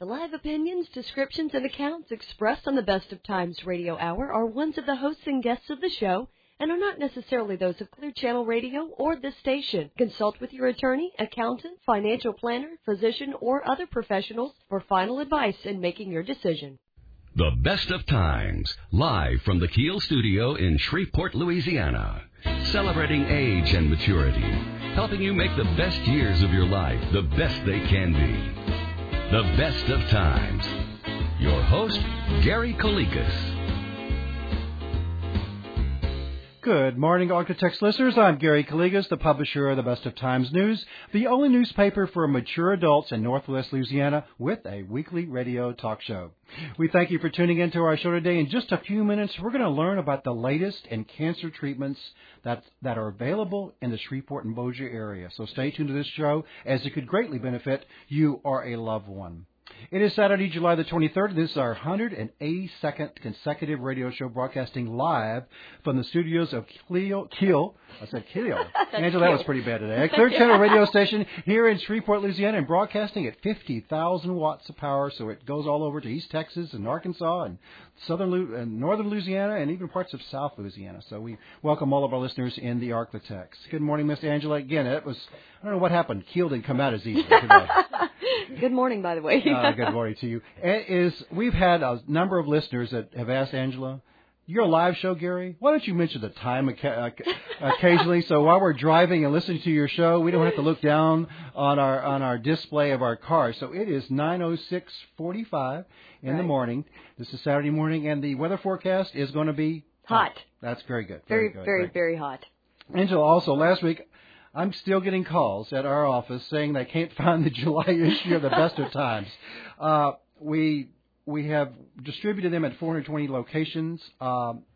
The live opinions, descriptions, and accounts expressed on the Best of Times Radio Hour are ones of the hosts and guests of the show and are not necessarily those of Clear Channel Radio or this station. Consult with your attorney, accountant, financial planner, physician, or other professionals for final advice in making your decision. The Best of Times, live from the KEEL studio in Shreveport, Louisiana. Celebrating age and maturity, helping you make the best years of your life the best they can be. The Best of Times. Your host, Gary Calligas. Good morning, Architects listeners. I'm Gary Calligas, the publisher of the Best of Times News, the only newspaper for mature adults in Northwest Louisiana with a weekly radio talk show. We thank you for tuning in to our show today. In just a few minutes, we're going to learn about the latest in cancer treatments that are available in the Shreveport and Bossier area. So stay tuned to this show, as it could greatly benefit you or a loved one. It is Saturday, July the 23rd. This is our 182nd consecutive radio show broadcasting live from the studios of KEEL. I said KEEL. Angela, that was pretty bad today. Clear Channel radio station here in Shreveport, Louisiana, and broadcasting at 50,000 watts of power, so it goes all over to East Texas and Arkansas and northern Louisiana and even parts of South Louisiana. So we welcome all of our listeners in the Architects. Good morning, Miss Angela. Again, I don't know what happened. KEEL didn't come out as easily today. Good morning, by the way. Good morning to you. We've had a number of listeners that have asked Angela, you're a live show, Gary. Why don't you mention the time occasionally? So while we're driving and listening to your show, we don't have to look down on our display of our car. So it is 9:06:45 in the morning. This is Saturday morning, and the weather forecast is going to be hot. That's very good. Very, very hot. Angela, also last week, I'm still getting calls at our office saying they can't find the July issue of the Best of Times. We have distributed them at 420 locations.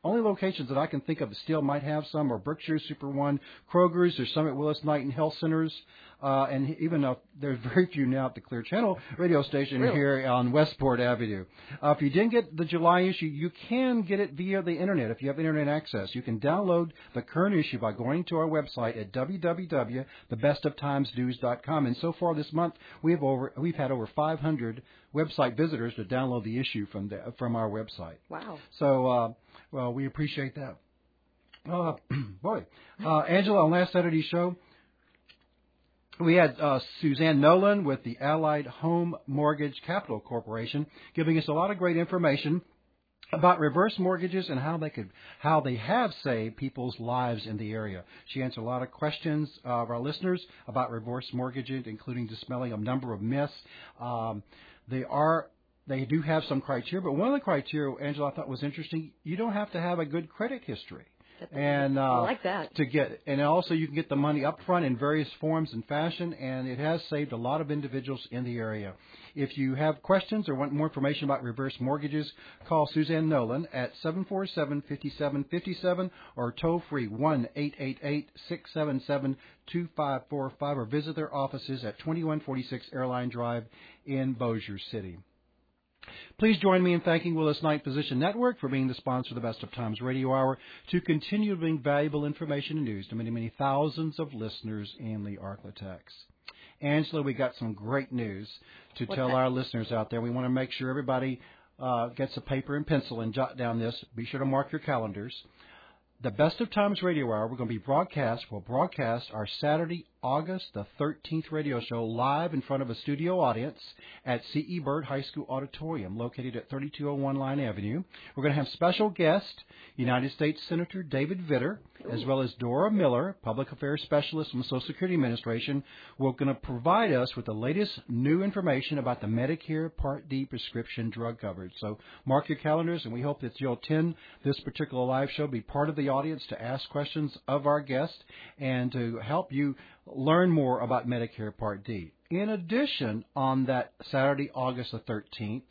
Only locations that I can think of that still might have some are Brookshire Super One, Kroger's, there's some at Willis-Knighton Health Centers, and even there's very few now at the Clear Channel radio station here on Westport Avenue. If you didn't get the July issue, you can get it via the Internet. If you have Internet access, you can download the current issue by going to our website at www.thebestoftimesnews.com. And so far this month, we've had over 500 website visitors to download the issue from our website. Wow. So, well, we appreciate that. Angela, on last Saturday's show, we had Suzanne Nolan with the Allied Home Mortgage Capital Corporation giving us a lot of great information about reverse mortgages and how they have saved people's lives in the area. She answered a lot of questions of our listeners about reverse mortgages, including dispelling a number of myths. They do have some criteria, but one of the criteria, Angela, I thought was interesting. You don't have to have a good credit history. And I like that. And also you can get the money up front in various forms and fashion, and it has saved a lot of individuals in the area. If you have questions or want more information about reverse mortgages, call Suzanne Nolan at 747-5757 or toll-free 1-888-677-2545 or visit their offices at 2146 Airline Drive in Bossier City. Please join me in thanking Willis Knighton Physician Network for being the sponsor of the Best of Times Radio Hour to continue to bring valuable information and news to many, many thousands of listeners in the Architects. Angela, we got some great news to tell our listeners out there. We want to make sure everybody gets a paper and pencil and jot down this. Be sure to mark your calendars. The Best of Times Radio Hour, we'll broadcast our Saturday, August the 13th radio show live in front of a studio audience at C.E. Byrd High School Auditorium located at 3201 Line Avenue. We're going to have special guest, United States Senator David Vitter, as well as Dora Miller, Public Affairs Specialist from the Social Security Administration, who are going to provide us with the latest new information about the Medicare Part D prescription drug coverage. So mark your calendars, and we hope that you'll attend this particular live show, be part of the audience to ask questions of our guest, and to help you learn more about Medicare Part D. In addition, on that Saturday, August the 13th,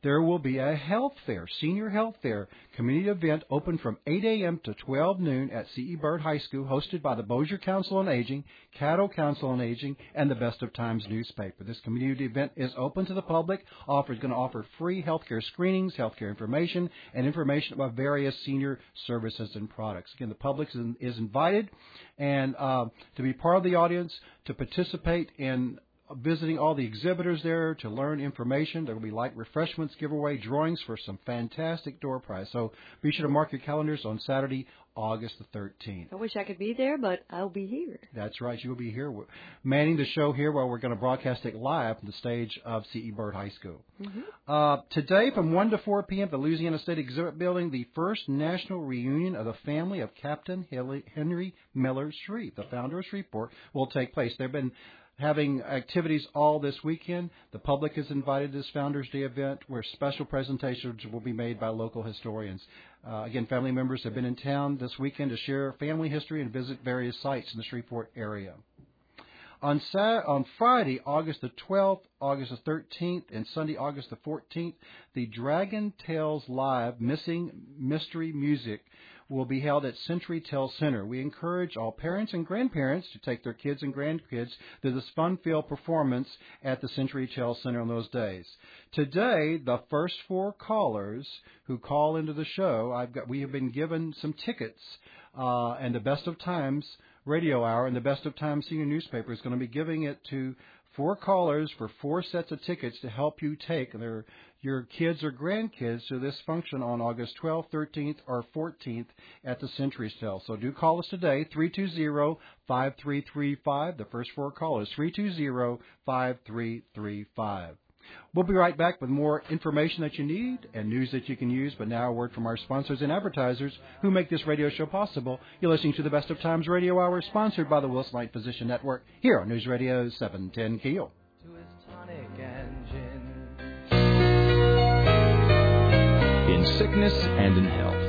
there will be a health fair, senior health fair, community event open from 8 a.m. to 12 noon at C.E. Byrd High School, hosted by the Bossier Council on Aging, Caddo Council on Aging, and the Best of Times newspaper. This community event is open to the public, going to offer free healthcare screenings, healthcare information, and information about various senior services and products. Again, the public is invited and to be part of the audience, to participate in visiting all the exhibitors there to learn information. There will be light refreshments, giveaway drawings for some fantastic door prizes. So be sure to mark your calendars on Saturday, August the 13th. I wish I could be there, but I'll be here. That's right. You'll be here. We're manning the show here while we're going to broadcast it live from the stage of C.E. Byrd High School. Mm-hmm. Today from 1 to 4 p.m. at the Louisiana State Exhibit Building, the first national reunion of the family of Captain Henry Miller Shreve, the founder of Shreveport, will take place. There have been having activities all this weekend. The public is invited to this Founders Day event where special presentations will be made by local historians. Again, family members have been in town this weekend to share family history and visit various sites in the Shreveport area. On Friday, August the 12th, August the 13th, and Sunday, August the 14th, the Dragon Tales Live Missing Mystery Music will be held at CenturyTel Center. We encourage all parents and grandparents to take their kids and grandkids to this fun-filled performance at the CenturyTel Center on those days. Today, the first four callers who call into the show, we have been given some tickets, and the Best of Times Radio Hour and the Best of Times Senior Newspaper is going to be giving it to four callers for four sets of tickets to help you take your kids or grandkids to this function on August 12th, 13th, or 14th at the CenturyTel. So do call us today, 320-5335. The first four callers, 320-5335. We'll be right back with more information that you need and news that you can use. But now a word from our sponsors and advertisers who make this radio show possible. You're listening to the Best of Times Radio Hour, sponsored by the Willis Knighton Physician Network, here on News Radio 710 KEEL. In sickness and in health.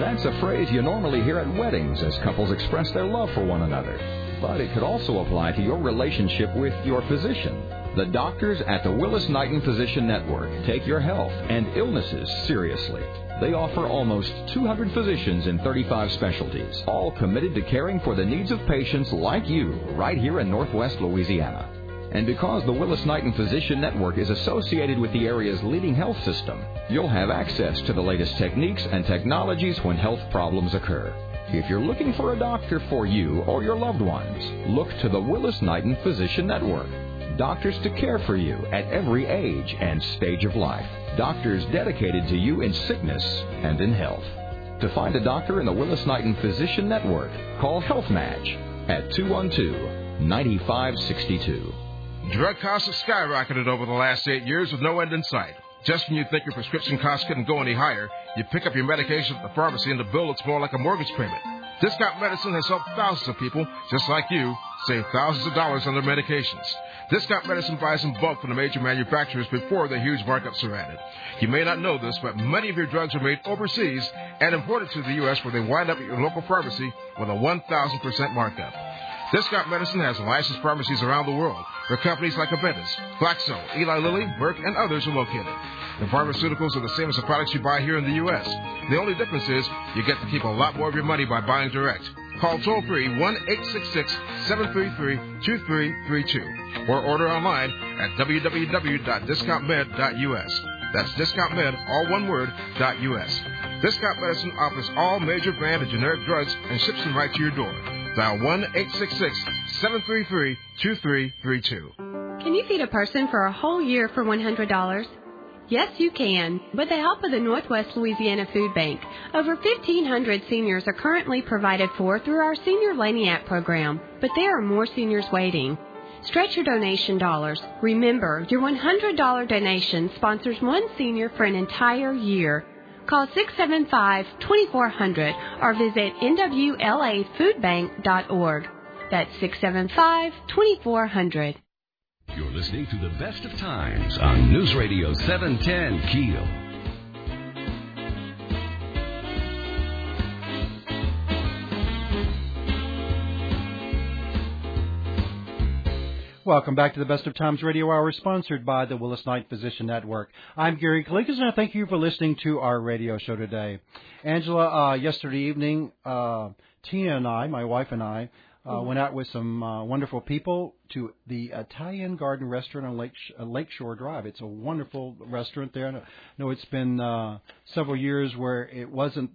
That's a phrase you normally hear at weddings as couples express their love for one another. But it could also apply to your relationship with your physician. The doctors at the Willis-Knighton Physician Network take your health and illnesses seriously. They offer almost 200 physicians in 35 specialties, all committed to caring for the needs of patients like you right here in Northwest Louisiana. And because the Willis-Knighton Physician Network is associated with the area's leading health system, you'll have access to the latest techniques and technologies when health problems occur. If you're looking for a doctor for you or your loved ones, look to the Willis-Knighton Physician Network. Doctors to care for you at every age and stage of life. Doctors dedicated to you in sickness and in health. To find a doctor in the Willis-Knighton Physician Network, call Health Match at 212-9562. Drug costs have skyrocketed over the last 8 years with no end in sight. Just when you think your prescription costs couldn't go any higher, you pick up your medication at the pharmacy and the bill looks more like a mortgage payment. Discount Medicine has helped thousands of people, just like you, save thousands of dollars on their medications. Discount Medicine buys in bulk from the major manufacturers before the huge markups are added. You may not know this, but many of your drugs are made overseas and imported to the U.S. where they wind up at your local pharmacy with a 1,000% markup. Discount Medicine has licensed pharmacies around the world where companies like Aventis, Glaxo, Eli Lilly, Merck, and others are located. The pharmaceuticals are the same as the products you buy here in the U.S. The only difference is you get to keep a lot more of your money by buying direct. Call toll-free 1-866-733-2332 or order online at www.discountmed.us. That's discountmed, all one word, .us. Discount Medicine offers all major brand and generic drugs and ships them right to your door. Dial 1-866-733-2332. Can you feed a person for a whole year for $100? Yes, you can, with the help of the Northwest Louisiana Food Bank. Over 1,500 seniors are currently provided for through our Senior Laniac program, but there are more seniors waiting. Stretch your donation dollars. Remember, your $100 donation sponsors one senior for an entire year. Call 675-2400 or visit nwlafoodbank.org. That's 675-2400. You're listening to the Best of Times on News Radio 710 KEEL. Welcome back to the Best of Times Radio Hour, sponsored by the Willis-Knighton Physician Network. I'm Gary Calligas, and I thank you for listening to our radio show today. Angela, yesterday evening, Tina and I, my wife and I, went out with some wonderful people to the Italian Garden Restaurant on Lakeshore Drive. It's a wonderful restaurant there. I know it's been several years where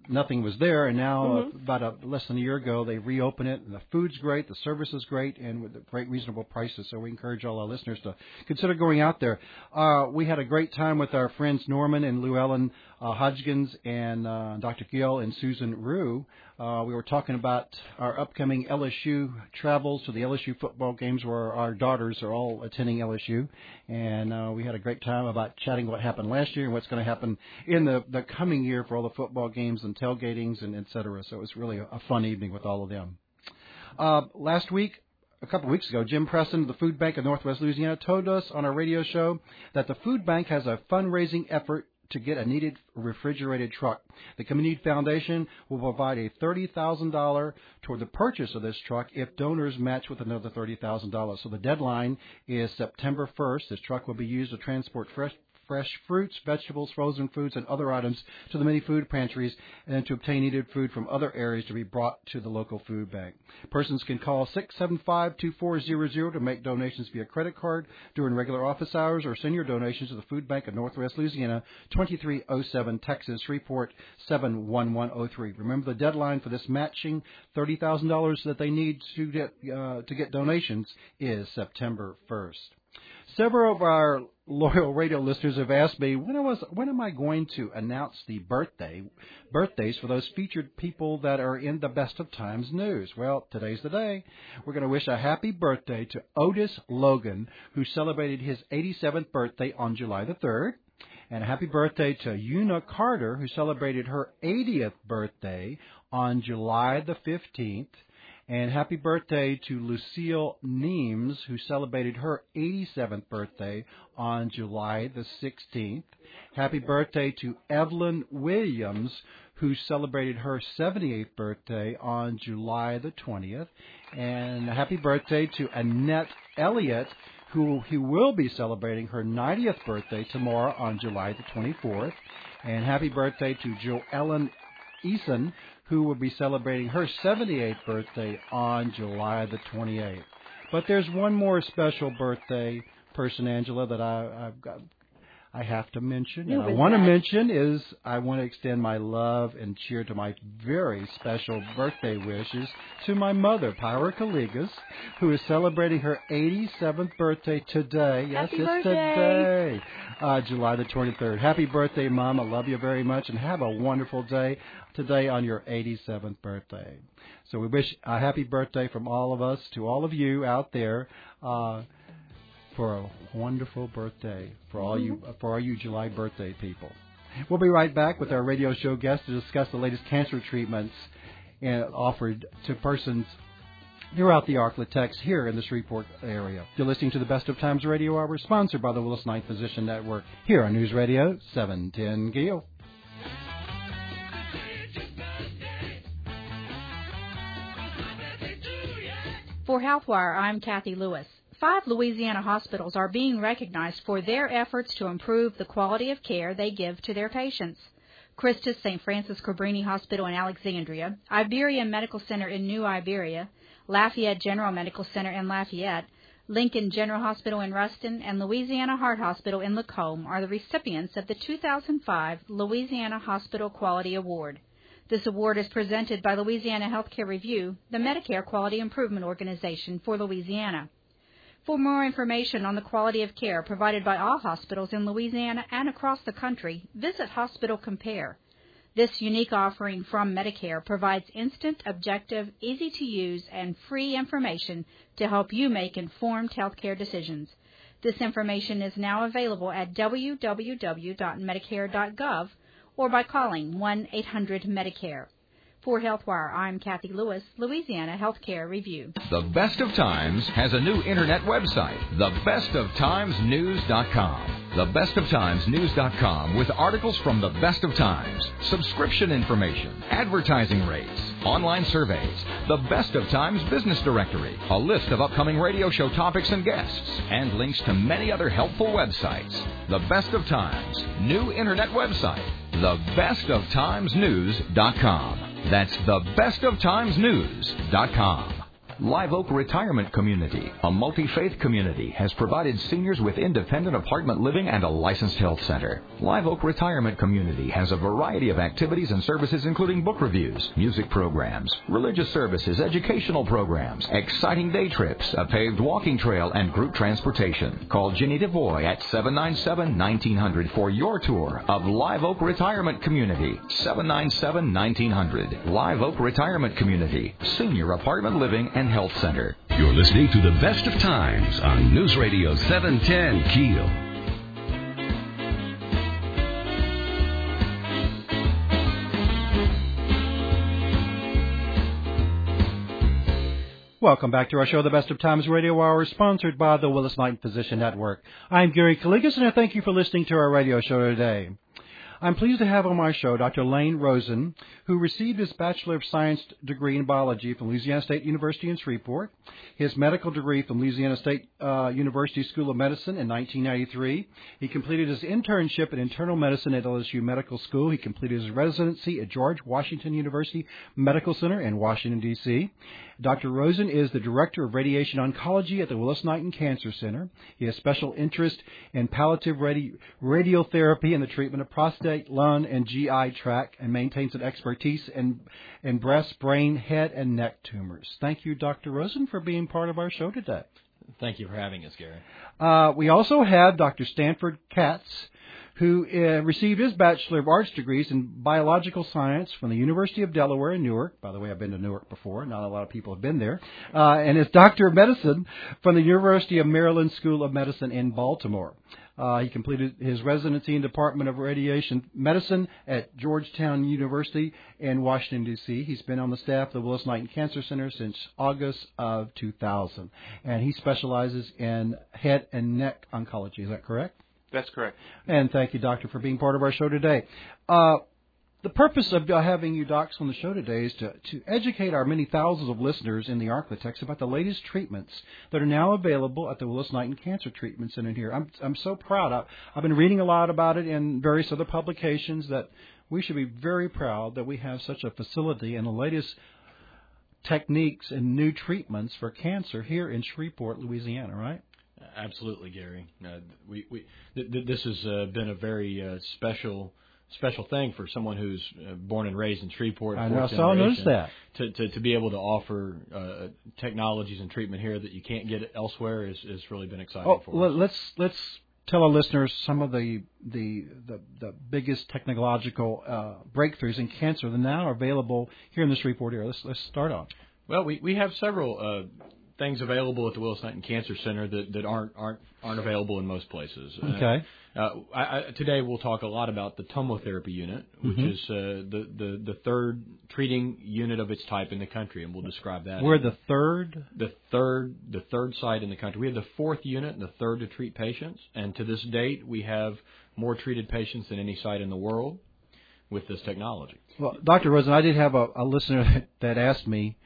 nothing was there, and now about less than a year ago they reopened it, and the food's great, the service is great, and with great reasonable prices. So we encourage all our listeners to consider going out there. We had a great time with our friends Norman and Llewellyn Hodgkins and Dr. Gill and Susan Rue. We were talking about our upcoming LSU travels to the LSU football games where our daughters are all attending LSU. And we had a great time about chatting what happened last year and what's going to happen in the coming year for all the football games and tailgatings and et cetera. So it was really a fun evening with all of them. A couple of weeks ago, Jim Preston of the Food Bank of Northwest Louisiana told us on our radio show that the food bank has a fundraising effort to get a needed refrigerated truck. The Community Foundation will provide a $30,000 toward the purchase of this truck if donors match with another $30,000. So the deadline is September 1st. This truck will be used to transport fresh fruits, vegetables, frozen foods, and other items to the many food pantries and to obtain needed food from other areas to be brought to the local food bank. Persons can call 675-2400 to make donations via credit card during regular office hours or send your donations to the Food Bank of Northwest Louisiana, 2307 Texas, Shreveport 71103. Remember the deadline for this matching $30,000 that they need to get donations is September 1st. Several of our loyal radio listeners have asked me, when am I going to announce the birthdays for those featured people that are in the Best of Times news? Well, today's the day. We're going to wish a happy birthday to Otis Logan, who celebrated his 87th birthday on July the 3rd. And a happy birthday to Una Carter, who celebrated her 80th birthday on July the 15th. And happy birthday to Lucille Neems, who celebrated her 87th birthday on July the 16th. Happy birthday to Evelyn Williams, who celebrated her 78th birthday on July the 20th. And happy birthday to Annette Elliott, who will be celebrating her 90th birthday tomorrow on July the 24th. And happy birthday to Joellen Eason, who will be celebrating her 78th birthday on July the 28th. But there's one more special birthday person, Angela, that I have to mention. And I want to extend my love and cheer to my very special birthday wishes to my mother, Pyra Calligas, who is celebrating her 87th birthday today. Yes, happy it's birthday. Today, July the 23rd. Happy birthday, Mom. I love you very much, and have a wonderful day today on your 87th birthday. So we wish a happy birthday from all of us to all of you out there. For a wonderful birthday for all you July birthday people. We'll be right back with our radio show guest to discuss the latest cancer treatments offered to persons throughout the Ark-La-Tex here in the Shreveport area. You're listening to the Best of Times Radio Hour, sponsored by the Willis Knighton Physician Network here on News Radio 710 KEEL. For HealthWire, I'm Kathy Lewis. 5 Louisiana hospitals are being recognized for their efforts to improve the quality of care they give to their patients. Christus St. Francis Cabrini Hospital in Alexandria, Iberia Medical Center in New Iberia, Lafayette General Medical Center in Lafayette, Lincoln General Hospital in Ruston, and Louisiana Heart Hospital in Lacombe are the recipients of the 2005 Louisiana Hospital Quality Award. This award is presented by Louisiana Healthcare Review, the Medicare Quality Improvement Organization for Louisiana. For more information on the quality of care provided by all hospitals in Louisiana and across the country, visit Hospital Compare. This unique offering from Medicare provides instant, objective, easy-to-use, and free information to help you make informed healthcare decisions. This information is now available at www.medicare.gov or by calling 1-800-MEDICARE. For HealthWire, I'm Kathy Lewis, Louisiana Healthcare Review. The Best of Times has a new internet website, thebestoftimesnews.com. Thebestoftimesnews.com with articles from the Best of Times, subscription information, advertising rates, online surveys, the Best of Times business directory, a list of upcoming radio show topics and guests, and links to many other helpful websites. The Best of Times, new internet website, thebestoftimesnews.com. That's thebestoftimesnews.com. Live Oak Retirement Community, a multi-faith community, has provided seniors with independent apartment living and a licensed health center. Live Oak Retirement Community has a variety of activities and services, including book reviews, music programs, religious services, educational programs, exciting day trips, a paved walking trail, and group transportation. Call Ginny DeVoy at 797-1900 for your tour of Live Oak Retirement Community. 797-1900. Live Oak Retirement Community, Senior Apartment Living and Health Center. You're listening to The Best of Times on News Radio 710 KEEL. Welcome back to our show, The Best of Times Radio Hour, sponsored by the Willis-Knighton Physician Network. I'm Gary Calligas, and I thank you for listening to our radio show today. I'm pleased to have on my show Dr. Lane Rosen, who received his Bachelor of Science degree in biology from Louisiana State University in Shreveport, his medical degree from Louisiana State University School of Medicine in 1993. He completed his internship in internal medicine at LSU Medical School. He completed his residency at George Washington University Medical Center in Washington, D.C., Dr. Rosen is the Director of Radiation Oncology at the Willis-Knighton Cancer Center. He has special interest in palliative radiotherapy and the treatment of prostate, lung, and GI tract, and maintains an expertise in breast, brain, head, and neck tumors. Thank you, Dr. Rosen, for being part of our show today. Thank you for having us, Gary. We also have Dr. Stanford Katz, who received his Bachelor of Arts degrees in Biological Science from the University of Delaware in Newark. By the way, I've been to Newark before. Not a lot of people have been there. And his Doctor of Medicine from the University of Maryland School of Medicine in Baltimore. He completed his residency in Department of Radiation Medicine at Georgetown University in Washington, D.C. He's been on the staff of the Willis-Knighton Cancer Center since August of 2000. And he specializes in head and neck oncology. Is that correct? That's correct. And thank you, Doctor, for being part of our show today. The purpose of having you docs on the show today is to educate our many thousands of listeners in the Architects about the latest treatments that are now available at the Willis-Knighton Cancer Treatment Center here. I'm so proud. I've been reading a lot about it in various other publications that we should be very proud that we have such a facility and the latest techniques and new treatments for cancer here in Shreveport, Louisiana, right? Absolutely, Gary. This has been a very special thing for someone who's born and raised in Shreveport. I know, so I noticed that. To be able to offer technologies and treatment here that you can't get elsewhere is really been exciting for us. Let's tell our listeners some of the biggest technological breakthroughs in cancer that now are available here in the Shreveport area. Let's start off. Well, we have several things available at the Willis-Knighton Cancer Center that aren't available in most places. Okay. Today we'll talk a lot about the tomotherapy unit, which mm-hmm. is the third treating unit of its type in the country, and we'll describe that. We're the third? The third site in the country. We have the fourth unit and the third to treat patients, and to this date we have more treated patients than any site in the world with this technology. Well, Dr. Rosen, I did have a listener that asked me,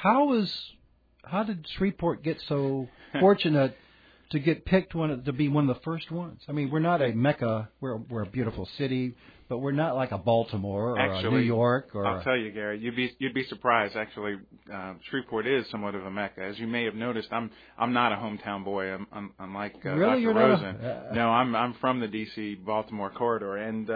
How did Shreveport get so fortunate to get picked to be one of the first ones? I mean, we're not a mecca. We're a beautiful city, but we're not like a Baltimore or a New York. Or I'll tell you, Gary, you'd be surprised. Actually, Shreveport is somewhat of a mecca, as you may have noticed. I'm not a hometown boy. I'm like really? Dr. Rosen. No, I'm from the D.C. Baltimore corridor, and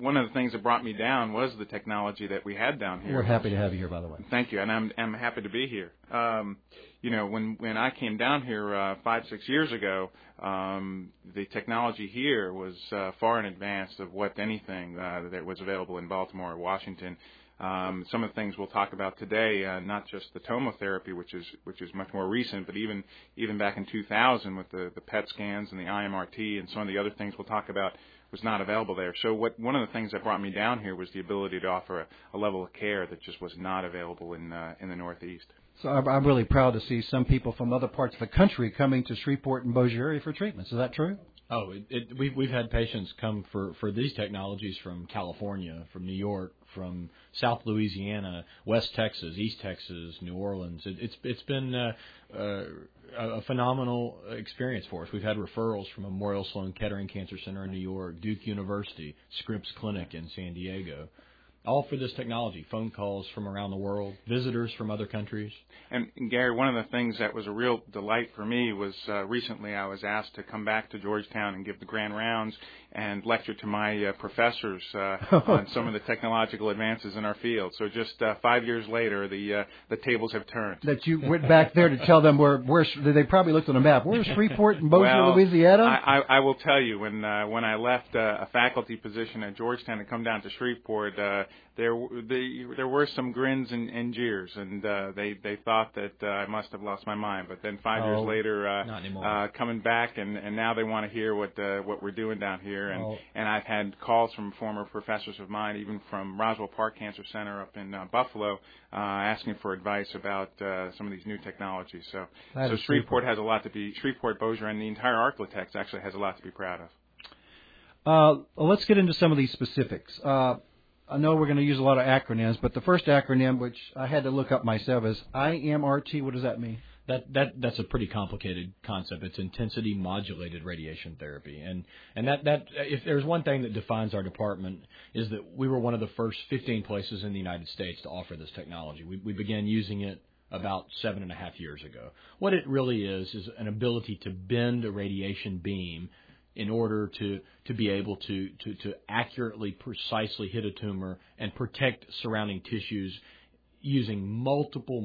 one of the things that brought me down was the technology that we had down here. We're happy to have you here, by the way. Thank you, and I'm happy to be here. When I came down here 5-6 years ago, the technology here was far in advance of what anything that was available in Baltimore or Washington. Some of the things we'll talk about today, not just the tomotherapy, which is much more recent, but even back in 2000 with the PET scans and the IMRT and some of the other things we'll talk about was not available there. So one of the things that brought me down here was the ability to offer a level of care that just was not available in the Northeast. So I'm really proud to see some people from other parts of the country coming to Shreveport and Bossier for treatments. Is that true? Oh, we've had patients come for these technologies from California, from New York, from South Louisiana, West Texas, East Texas, New Orleans. It's been a phenomenal experience for us. We've had referrals from Memorial Sloan Kettering Cancer Center in New York, Duke University, Scripps Clinic in San Diego. all for this technology, phone calls from around the world, visitors from other countries. And Gary, one of the things that was a real delight for me was recently I was asked to come back to Georgetown and give the grand rounds and lecture to my professors on some of the technological advances in our field. So just 5 years later, the tables have turned. That you went back there to tell them where they probably looked on a map. Where's Shreveport in Bossier, Louisiana? I will tell you, when I left a faculty position at Georgetown to come down to Shreveport, there were some grins and jeers, and they thought that I must have lost my mind. But then 5 years later, coming back, and now they want to hear what we're doing down here. And I've had calls from former professors of mine, even from Roswell Park Cancer Center up in Buffalo, asking for advice about some of these new technologies. So Shreveport has a lot to be, Shreveport, Bossier, and the entire Arklatex actually has a lot to be proud of. Let's get into some of these specifics. I know we're going to use a lot of acronyms, but the first acronym, which I had to look up myself, is IMRT. What does that mean? That's a pretty complicated concept. It's intensity modulated radiation therapy, and that if there's one thing that defines our department is that we were one of the first 15 places in the United States to offer this technology. We began using it about 7.5 years ago. What it really is an ability to bend a radiation beam in order to be able to accurately, precisely hit a tumor and protect surrounding tissues using multiple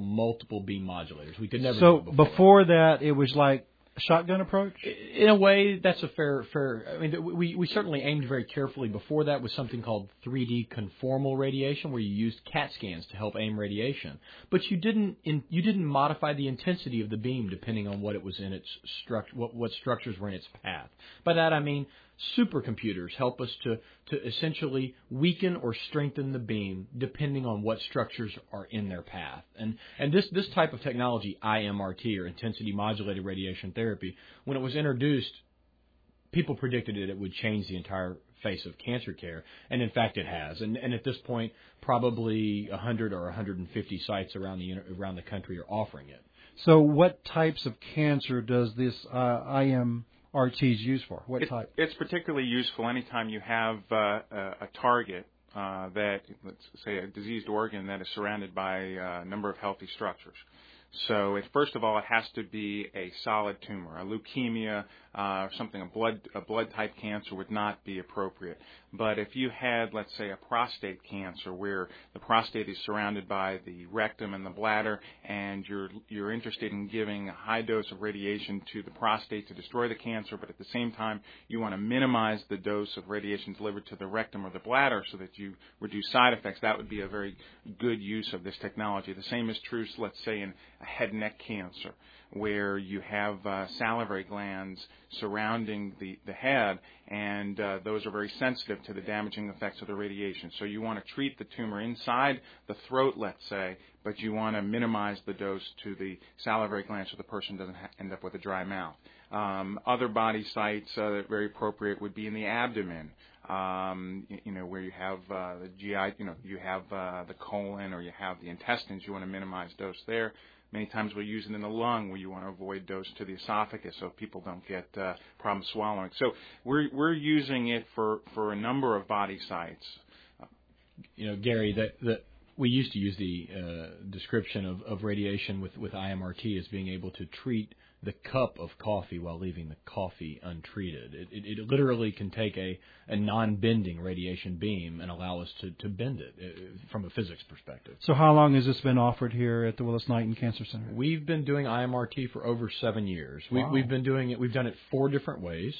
beam modulators. We could never do it before that, it was like a shotgun approach? In a way, that's a fair. I mean, we certainly aimed very carefully before that with something called 3D conformal radiation, where you used CAT scans to help aim radiation. But you didn't modify the intensity of the beam depending on what it was in its what structures were in its path. By that I mean supercomputers help us to essentially weaken or strengthen the beam depending on what structures are in their path. And this type of technology, IMRT, or intensity modulated radiation therapy, when it was introduced, people predicted it would change the entire face of cancer care, and in fact it has. And at this point, probably 100 or 150 sites around the country are offering it. So what types of cancer does this IMRT is used for? What type? It's particularly useful anytime you have a target that, let's say, a diseased organ that is surrounded by a number of healthy structures. So, first of all, it has to be a solid tumor. A leukemia, a blood type cancer would not be appropriate. But if you had, let's say, a prostate cancer where the prostate is surrounded by the rectum and the bladder, and you're interested in giving a high dose of radiation to the prostate to destroy the cancer, but at the same time you want to minimize the dose of radiation delivered to the rectum or the bladder so that you reduce side effects, that would be a very good use of this technology. The same is true, let's say, in head and neck cancer, where you have salivary glands surrounding the head, and those are very sensitive to the damaging effects of the radiation. So you want to treat the tumor inside the throat, let's say, but you want to minimize the dose to the salivary gland so the person doesn't end up with a dry mouth. Other body sites that are very appropriate would be in the abdomen, where you have the GI, you have the colon, or you have the intestines. You want to minimize dose there. Many times we'll use it in the lung, where you want to avoid dose to the esophagus so people don't get problems swallowing. So we're using it for a number of body sites. Gary, that we used to use the description of radiation with IMRT as being able to treat the cup of coffee while leaving the coffee untreated. It literally can take a non-bending radiation beam and allow us to bend it from a physics perspective. So how long has this been offered here at the Willis-Knighton Cancer Center? We've been doing IMRT for over 7 years. Wow. We've been doing it. We've done it 4 different ways.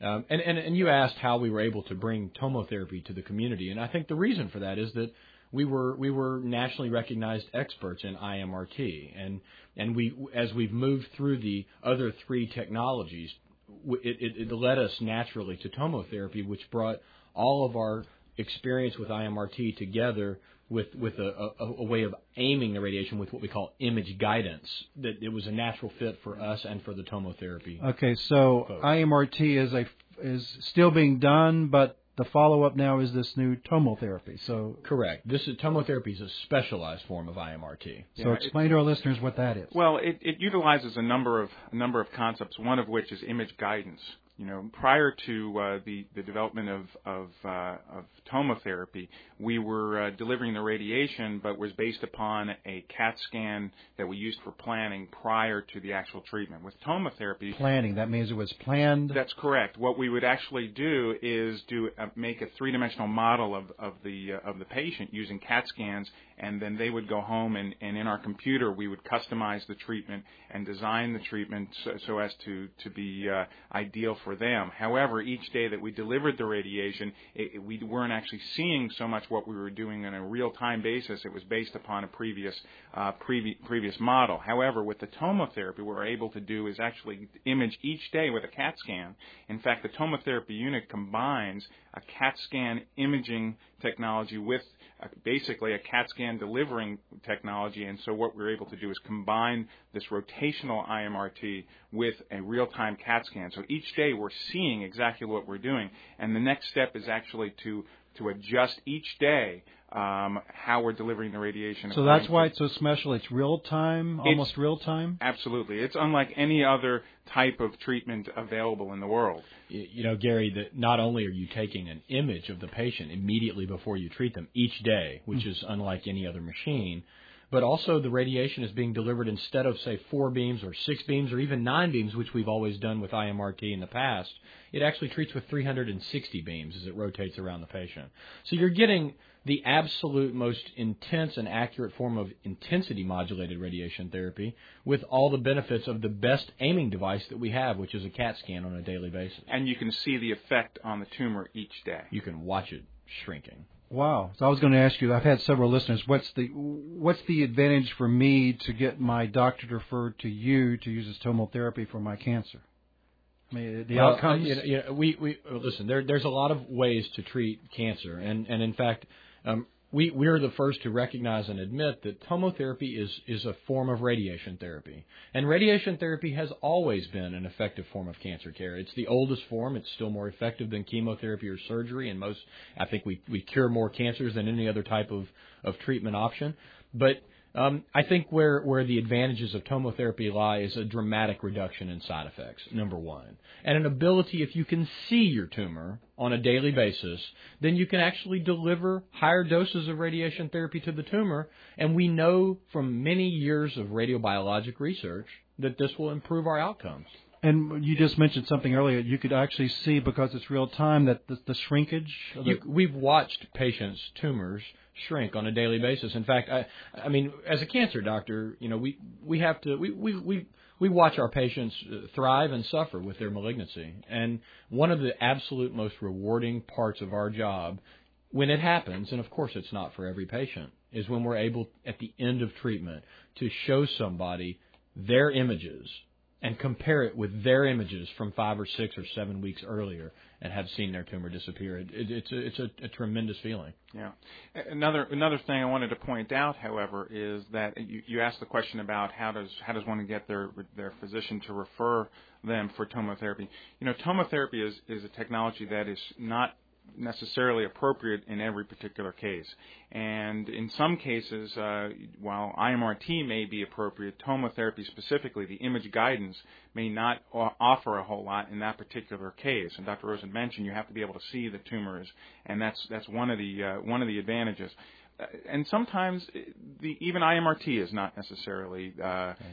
And you asked how we were able to bring tomotherapy to the community, and I think the reason for that is that we were nationally recognized experts in IMRT, and we, as we've moved through the other 3 technologies, it led us naturally to tomotherapy, which brought all of our experience with IMRT together with a way of aiming the radiation with what we call image guidance. That it was a natural fit for us and for the tomotherapy. Okay, so folks. IMRT is still being done, but the follow-up now is this new tomotherapy. So correct. Tomotherapy is a specialized form of IMRT. So yeah, explain to our listeners what that is. Well, it utilizes a number of concepts, one of which is image guidance. You know, prior to the development of tomotherapy, we were delivering the radiation, but was based upon a CAT scan that we used for planning prior to the actual treatment. With tomotherapy, planning, that means it was planned. That's correct. What we would actually do is make a three-dimensional model of the patient using CAT scans, and then they would go home, and in our computer we would customize the treatment and design the treatment so as to be ideal for them. However, each day that we delivered the radiation, we weren't actually seeing so much what we were doing on a real-time basis. It was based upon a previous model. However, with the tomotherapy, what we're able to do is actually image each day with a CAT scan. In fact, the tomotherapy unit combines a CAT scan imaging technology with basically a CAT scan delivering technology, and so what we're able to do is combine this rotational IMRT with a real-time CAT scan. So each day we're seeing exactly what we're doing, and the next step is actually to adjust each day how we're delivering the radiation. So that's why it's so special. It's real-time, almost real-time? Absolutely. It's unlike any other type of treatment available in the world. You know, Gary, that not only are you taking an image of the patient immediately before you treat them each day, which is unlike any other machine, but also the radiation is being delivered instead of, say, 4 beams or 6 beams or even 9 beams, which we've always done with IMRT in the past. It actually treats with 360 beams as it rotates around the patient. So you're getting the absolute most intense and accurate form of intensity-modulated radiation therapy with all the benefits of the best aiming device that we have, which is a CAT scan on a daily basis. And you can see the effect on the tumor each day. You can watch it shrinking. Wow. So I was going to ask you, I've had several listeners, what's the advantage for me to get my doctor to refer to you to use this tomotherapy for my cancer? I mean, the outcomes? Listen, there's a lot of ways to treat cancer, and in fact, we're the first to recognize and admit that tomotherapy is a form of radiation therapy. And radiation therapy has always been an effective form of cancer care. It's the oldest form. It's still more effective than chemotherapy or surgery. And I think we cure more cancers than any other type of treatment option. But I think where the advantages of tomotherapy lie is a dramatic reduction in side effects, number one. And an ability, if you can see your tumor on a daily basis, then you can actually deliver higher doses of radiation therapy to the tumor. And we know from many years of radiobiologic research that this will improve our outcomes. And you just mentioned something earlier. You could actually see, because it's real time, that the shrinkage. We've watched patients' tumors shrink on a daily basis. In fact, I mean, as a cancer doctor, you know, we watch our patients thrive and suffer with their malignancy. And one of the absolute most rewarding parts of our job, when it happens, and of course it's not for every patient, is when we're able at the end of treatment to show somebody their images and compare it with their images from 5 or 6 or 7 weeks earlier and have seen their tumor disappear. It's a tremendous feeling. Yeah. Another thing I wanted to point out, however, is that you asked the question about how does one get their physician to refer them for tomotherapy. You know, tomotherapy is a technology that is not necessarily appropriate in every particular case. And in some cases, while IMRT may be appropriate, tomotherapy specifically, the image guidance, may not offer a whole lot in that particular case. And Dr. Rosen mentioned you have to be able to see the tumors, and that's one of the advantages. And sometimes even IMRT is not necessarily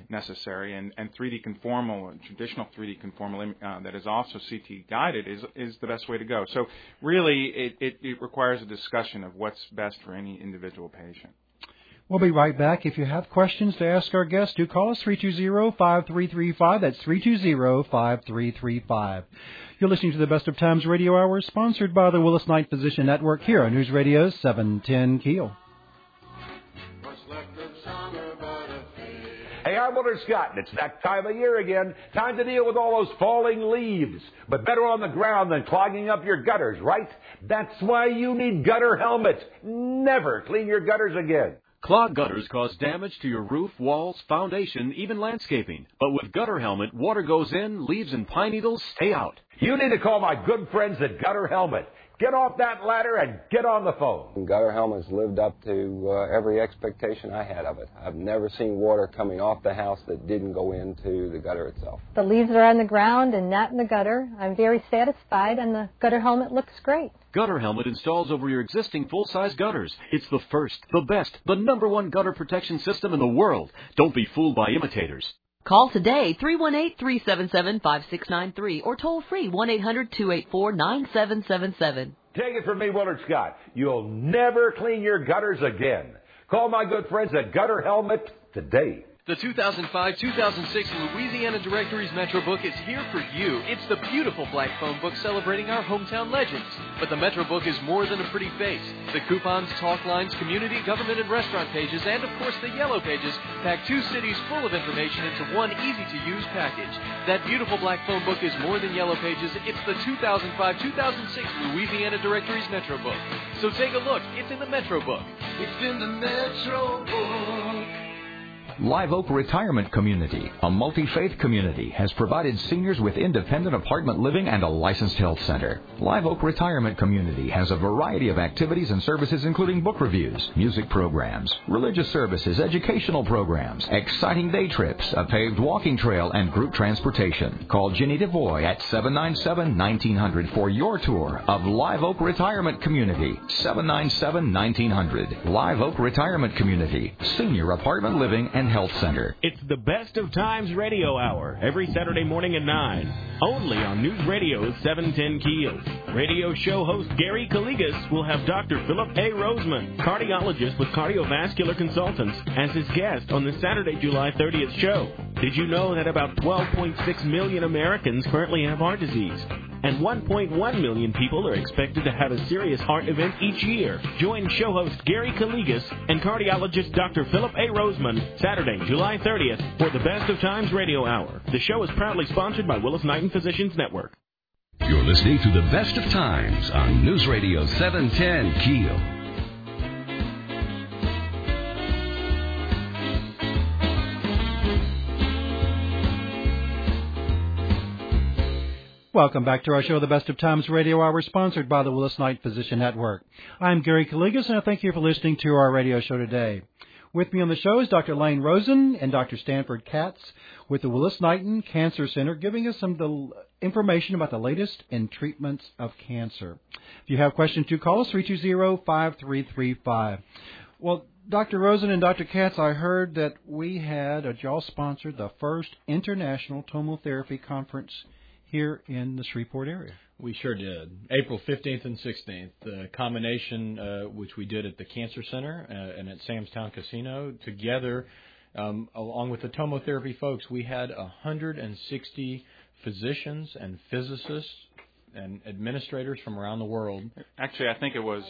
necessary, and 3D conformal, traditional 3D conformal that is also CT guided is the best way to go. So really it requires a discussion of what's best for any individual patient. We'll be right back. If you have questions to ask our guests, do call us 320-5335. That's 320-5335. You're listening to the Best of Times Radio Hour, sponsored by the Willis Knighton Physician Network here on News Radio 710 KEEL. Hey, I'm Willard Scott, and it's that time of year again. Time to deal with all those falling leaves, but better on the ground than clogging up your gutters, right? That's why you need gutter helmets. Never clean your gutters again. Clogged gutters cause damage to your roof, walls, foundation, even landscaping. But with Gutter Helmet, water goes in, leaves and pine needles stay out. You need to call my good friends at Gutter Helmet. Get off that ladder and get on the phone. Gutter Helm has lived up to every expectation I had of it. I've never seen water coming off the house that didn't go into the gutter itself. The leaves are on the ground and not in the gutter. I'm very satisfied, and the Gutter Helmet looks great. Gutter Helmet installs over your existing full-size gutters. It's the first, the best, the number one gutter protection system in the world. Don't be fooled by imitators. Call today, 318-377-5693, or toll free, 1-800-284-9777. Take it from me, Willard Scott. You'll never clean your gutters again. Call my good friends at Gutter Helmet today. The 2005-2006 Louisiana Directories Metro Book is here for you. It's the beautiful black phone book celebrating our hometown legends. But the Metro Book is more than a pretty face. The coupons, talk lines, community, government, and restaurant pages, and, of course, the yellow pages, pack two cities full of information into one easy-to-use package. That beautiful black phone book is more than yellow pages. It's the 2005-2006 Louisiana Directories Metro Book. So take a look. It's in the Metro Book. It's in the Metro Book. Live Oak Retirement Community, a multi-faith community, has provided seniors with independent apartment living and a licensed health center. Live Oak Retirement Community has a variety of activities and services, including book reviews, music programs, religious services, educational programs, exciting day trips, a paved walking trail, and group transportation. Call Ginny DeVoy at 797-1900 for your tour of Live Oak Retirement Community. 797-1900. Live Oak Retirement Community, senior apartment living and Health Center. It's the Best of Times Radio Hour every Saturday morning at 9, only on News Radio 710 KEEL. Radio show host Gary Calligas will have Dr. Philip A. Roseman, cardiologist with Cardiovascular Consultants, as his guest on the Saturday, July 30th show. Did you know that about 12.6 million Americans currently have heart disease? And 1.1 million people are expected to have a serious heart event each year. Join show host Gary Calligas and cardiologist Dr. Philip A. Roseman Saturday, July 30th for the Best of Times Radio Hour. The show is proudly sponsored by Willis Knighton Physicians Network. You're listening to the Best of Times on News Radio 710 KEEL. Welcome back to our show, The Best of Times Radio Hour, sponsored by the Willis-Knighton Physician Network. I'm Gary Calligas, and I thank you for listening to our radio show today. With me on the show is Dr. Lane Rosen and Dr. Stanford Katz with the Willis-Knighton Cancer Center, giving us some information about the latest in treatments of cancer. If you have questions, do call us, 320-5335. Well, Dr. Rosen and Dr. Katz, I heard that we had, or y'all sponsored, the first international tomotherapy conference here in the Shreveport area. We sure did. April 15th and 16th, the combination which we did at the Cancer Center and at Sam's Town Casino, together along with the tomotherapy folks, we had 160 physicians and physicists and administrators from around the world. Actually, I think it was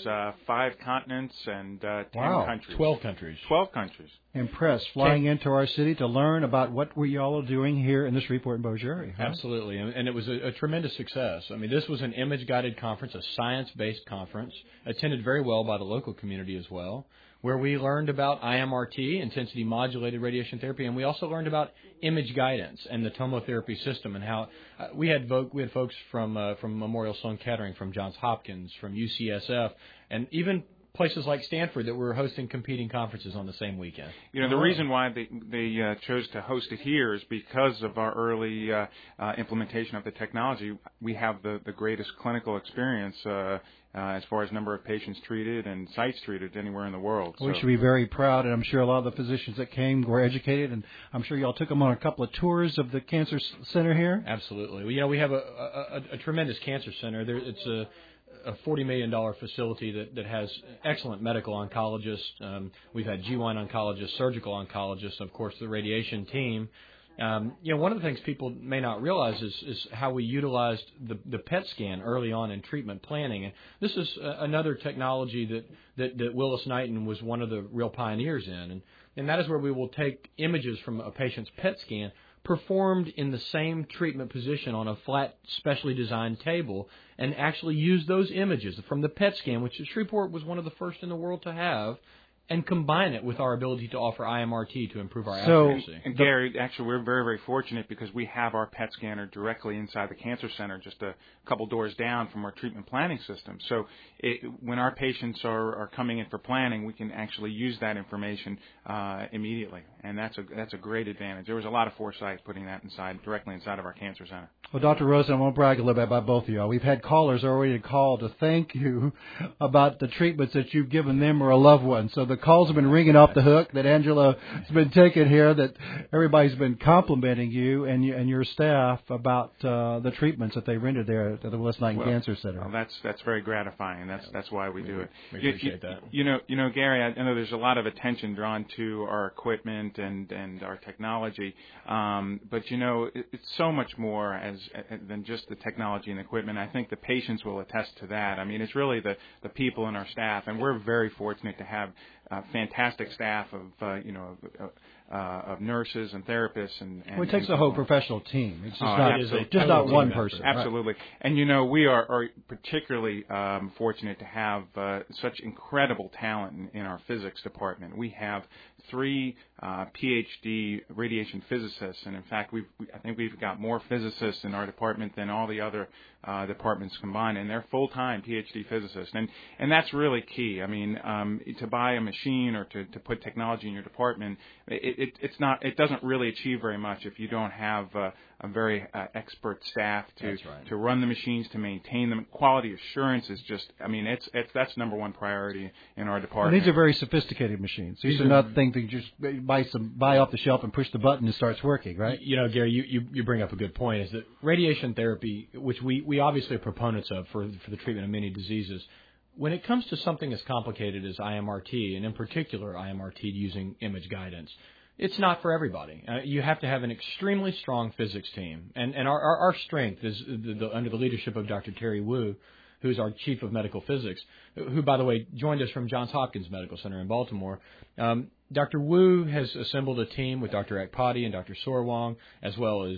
5 continents and 10 countries. 12 countries. 12 countries. Impressed, flying into our city to learn about what we all are doing here in the Shreveport and Bossier area. Huh? Absolutely, and it was a tremendous success. I mean, this was an image-guided conference, a science-based conference, attended very well by the local community as well, where we learned about IMRT, intensity-modulated radiation therapy, and we also learned about image guidance and the tomotherapy system and how we had folks from Memorial Sloan Kettering, from Johns Hopkins, from UCSF, and even places like Stanford that were hosting competing conferences on the same weekend. You know, the reason why they chose to host it here is because of our early implementation of the technology. We have the greatest clinical experience as far as number of patients treated and sites treated anywhere in the world. So we should be very proud, and I'm sure a lot of the physicians that came were educated, and I'm sure you all took them on a couple of tours of the cancer center here. Absolutely. Well, you know, we have a tremendous cancer center. It's a $40 million facility that has excellent medical oncologists. We've had GYN oncologists, surgical oncologists, of course, the radiation team. You know, one of the things people may not realize is how we utilized the PET scan early on in treatment planning. And this is another technology that Willis-Knighton was one of the real pioneers in. And that is where we will take images from a patient's PET scan performed in the same treatment position on a flat, specially designed table and actually use those images from the PET scan, which Shreveport was one of the first in the world to have, and combine it with our ability to offer IMRT to improve our accuracy. And Gary, actually, we're very, very fortunate because we have our PET scanner directly inside the cancer center, just a couple doors down from our treatment planning system. So when our patients are coming in for planning, we can actually use that information immediately, and that's a great advantage. There was a lot of foresight putting that directly inside of our cancer center. Well, Dr. Rosen, I want to brag a little bit about both of you. We've had callers already call to thank you about the treatments that you've given them or a loved one. So the calls have been ringing off the hook that Angela has been taking here, that everybody's been complimenting you and your staff about the treatments that they rendered there at the Willis-Knighton Cancer Center. Well, that's very gratifying. That's why we do it. We appreciate that. You know, Gary, I know there's a lot of attention drawn to our equipment and our technology, but you know, it's so much more than just the technology and equipment. I think the patients will attest to that. I mean, it's really the people and our staff, and we're very fortunate to have fantastic staff of nurses and therapists, and it takes a whole professional team. It's just not one person. Absolutely, right. And you know, we are particularly fortunate to have such incredible talent in our physics department. We have 3 PhD radiation physicists, and in fact, I think we've got more physicists in our department than all the other departments combined, and they're full-time PhD physicists, and that's really key. I mean, to buy a machine or to put technology in your department, it doesn't really achieve very much if you don't have a very expert staff to run the machines, to maintain them. Quality assurance is just, I mean, that's number one priority in our department. And these are very sophisticated machines. These are not things that you just buy off the shelf and push the button and starts working, right? You know, Gary, you bring up a good point, is that radiation therapy, which we obviously are proponents of for the treatment of many diseases, when it comes to something as complicated as IMRT, and in particular IMRT using image guidance, it's not for everybody. You have to have an extremely strong physics team. And our strength is under the leadership of Dr. Terry Wu, who's our chief of medical physics, who, by the way, joined us from Johns Hopkins Medical Center in Baltimore. Dr. Wu has assembled a team with Dr. Akpati and Dr. Sorwang, as well as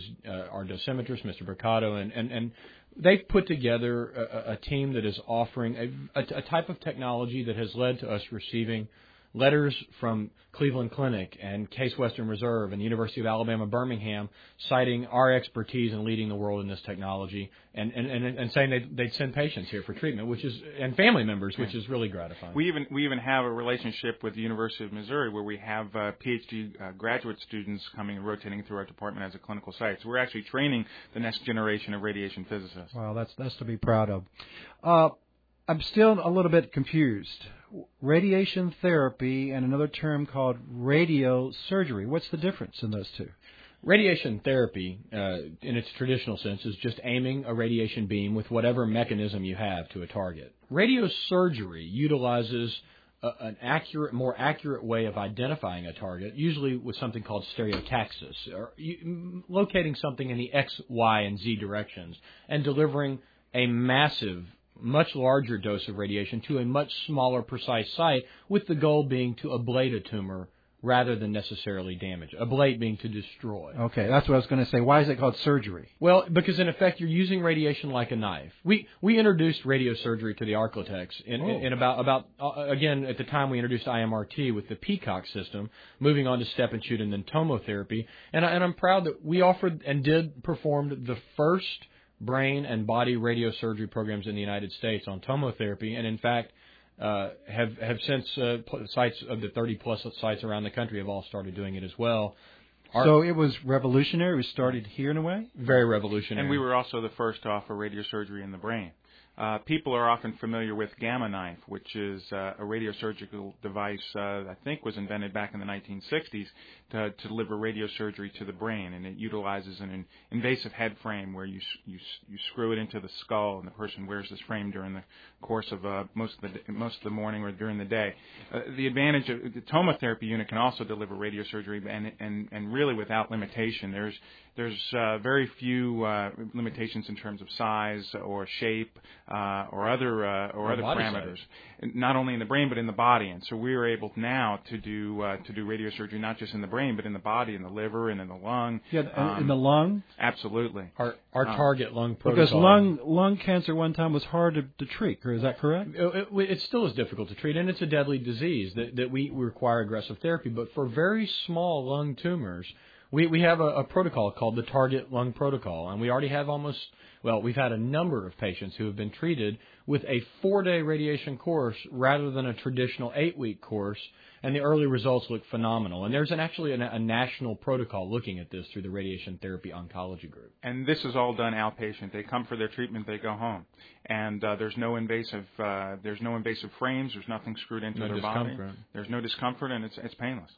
our dosimetrist, Mr. Mercado, and they've put together a team that is offering a type of technology that has led to us receiving letters from Cleveland Clinic and Case Western Reserve and the University of Alabama, Birmingham, citing our expertise and leading the world in this technology and saying they'd send patients here for treatment, and family members, which is really gratifying. We even have a relationship with the University of Missouri where we have PhD graduate students coming and rotating through our department as a clinical site. So we're actually training the next generation of radiation physicists. Wow, that's to be proud of. I'm still a little bit confused. Radiation therapy and another term called radiosurgery. What's the difference in those two? Radiation therapy, in its traditional sense, is just aiming a radiation beam with whatever mechanism you have to a target. Radiosurgery utilizes an more accurate way of identifying a target, usually with something called stereotaxis, or locating something in the X, Y, and Z directions and delivering a much larger dose of radiation to a much smaller, precise site, with the goal being to ablate a tumor rather than necessarily damage. Ablate being to destroy. Okay, that's what I was going to say. Why is it called surgery? Well, because in effect you're using radiation like a knife. We introduced radiosurgery to the Architects in about again, at the time we introduced IMRT with the Peacock system, moving on to step and shoot and then tomotherapy. And I'm proud that we offered and performed the first brain and body radiosurgery programs in the United States on tomotherapy, and in fact have since sites of the 30-plus sites around the country have all started doing it as well. So it was revolutionary. It was started here in a way? Very revolutionary. And we were also the first to offer radiosurgery in the brain. People are often familiar with Gamma Knife, which is a radiosurgical device I think was invented back in the 1960s to deliver radiosurgery to the brain, and it utilizes an invasive head frame where you screw it into the skull, and the person wears this frame during the course of most of the morning or during the day. The advantage of the tomotherapy unit can also deliver radiosurgery, and really without limitation. There's There's very few limitations in terms of size or shape or other parameters, not only in the brain but in the body. And so we are able now to do radiosurgery not just in the brain but in the body, in the liver, and in the lung. Yeah, in the lung. Absolutely. Our target lung protocol. Because lung cancer one time was hard to treat, or is that correct? It still is difficult to treat, and it's a deadly disease that we require aggressive therapy. But for very small lung tumors, we have a protocol called the Target Lung Protocol, and we already have we've had a number of patients who have been treated with a 4-day radiation course rather than a traditional 8-week course, and the early results look phenomenal. And there's actually a national protocol looking at this through the Radiation Therapy Oncology Group. And this is all done outpatient. They come for their treatment, they go home, and there's no invasive frames. There's nothing screwed into their body. There's no discomfort, and it's painless.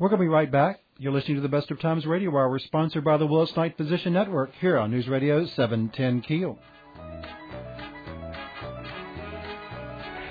We're going to be right back. You're listening to the Best of Times Radio Hour. We're sponsored by the Willis-Knighton Physician Network here on News Radio 710 KEEL.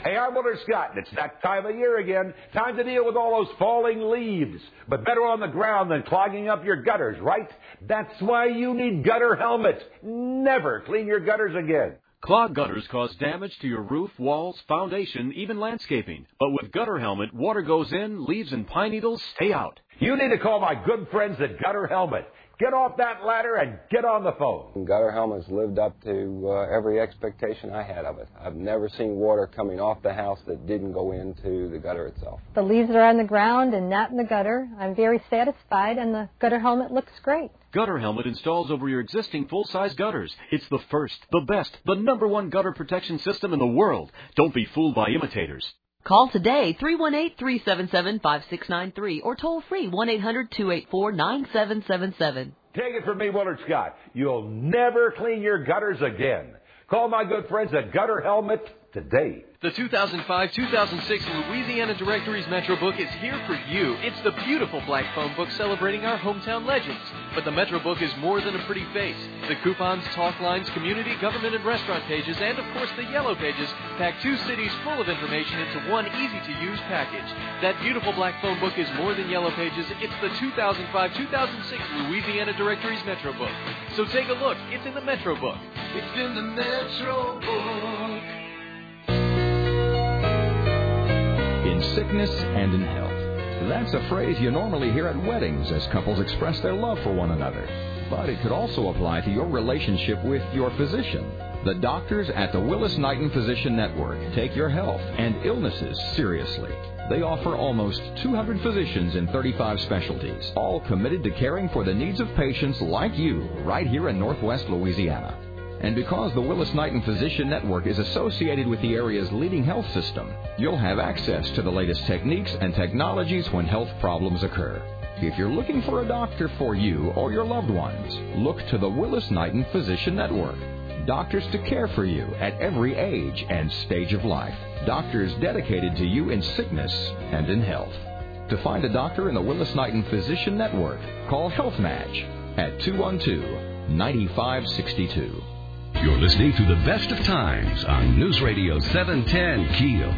Hey, I'm Willard Scott, and it's that time of year again. Time to deal with all those falling leaves, but better on the ground than clogging up your gutters, right? That's why you need gutter helmets. Never clean your gutters again. Clogged gutters cause damage to your roof, walls, foundation, even landscaping. But with Gutter Helmet, water goes in, leaves and pine needles stay out. You need to call my good friends at Gutter Helmet. Get off that ladder and get on the phone. Gutter Helmet's lived up to every expectation I had of it. I've never seen water coming off the house that didn't go into the gutter itself. The leaves are on the ground and not in the gutter. I'm very satisfied, and the Gutter Helmet looks great. Gutter Helmet installs over your existing full-size gutters. It's the first, the best, the #1 gutter protection system in the world. Don't be fooled by imitators. Call today, 318-377-5693, or toll free, 1-800-284-9777. Take it from me, Willard Scott. You'll never clean your gutters again. Call my good friends at Gutter Helmet today. The 2005-2006 Louisiana Directories Metro Book is here for you. It's the beautiful black phone book celebrating our hometown legends. But the Metro Book is more than a pretty face. The coupons, talk lines, community, government, and restaurant pages, and, of course, the yellow pages, pack two cities full of information into one easy-to-use package. That beautiful black phone book is more than yellow pages. It's the 2005-2006 Louisiana Directories Metro Book. So take a look. It's in the Metro Book. It's in the Metro Book. In sickness and in health. That's a phrase you normally hear at weddings as couples express their love for one another. But it could also apply to your relationship with your physician. The doctors at the Willis-Knighton Physician Network take your health and illnesses seriously. They offer almost 200 physicians in 35 specialties, all committed to caring for the needs of patients like you right here in Northwest Louisiana. And because the Willis-Knighton Physician Network is associated with the area's leading health system, you'll have access to the latest techniques and technologies when health problems occur. If you're looking for a doctor for you or your loved ones, look to the Willis-Knighton Physician Network. Doctors to care for you at every age and stage of life. Doctors dedicated to you in sickness and in health. To find a doctor in the Willis-Knighton Physician Network, call Health Match at 212-9562. You're listening to The Best of Times on News Radio 710 KEEL.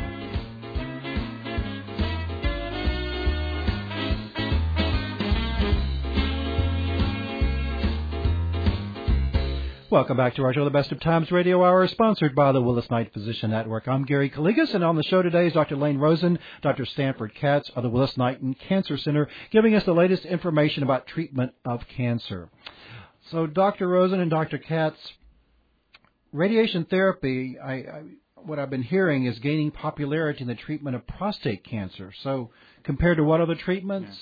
Welcome back to our show, The Best of Times Radio Hour, sponsored by the Willis-Knighton Physician Network. I'm Gary Calligas, and on the show today is Dr. Lane Rosen, Dr. Stanford Katz of the Willis-Knighton Cancer Center, giving us the latest information about treatment of cancer. So, Dr. Rosen and Dr. Katz, radiation therapy, what I've been hearing, is gaining popularity in the treatment of prostate cancer. So compared to what other treatments?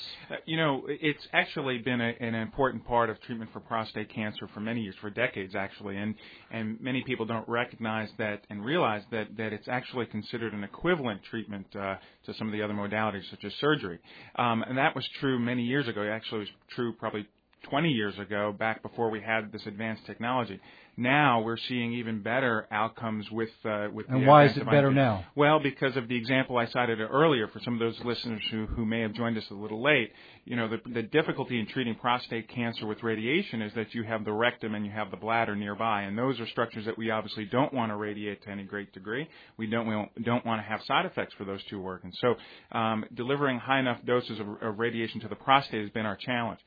Yeah. It's actually been an important part of treatment for prostate cancer for many years, for decades actually, and many people don't recognize that and realize that it's actually considered an equivalent treatment to some of the other modalities, such as surgery. And that was true many years ago. It actually was true probably 20 years ago, back before we had this advanced technology. Now we're seeing even better outcomes with. And why is it better now? Well, because of the example I cited earlier. For some of those listeners who may have joined us a little late, the difficulty in treating prostate cancer with radiation is that you have the rectum and you have the bladder nearby, and those are structures that we obviously don't want to radiate to any great degree. We don't want to have side effects for those two organs. So delivering high enough doses of radiation to the prostate has been our challenge.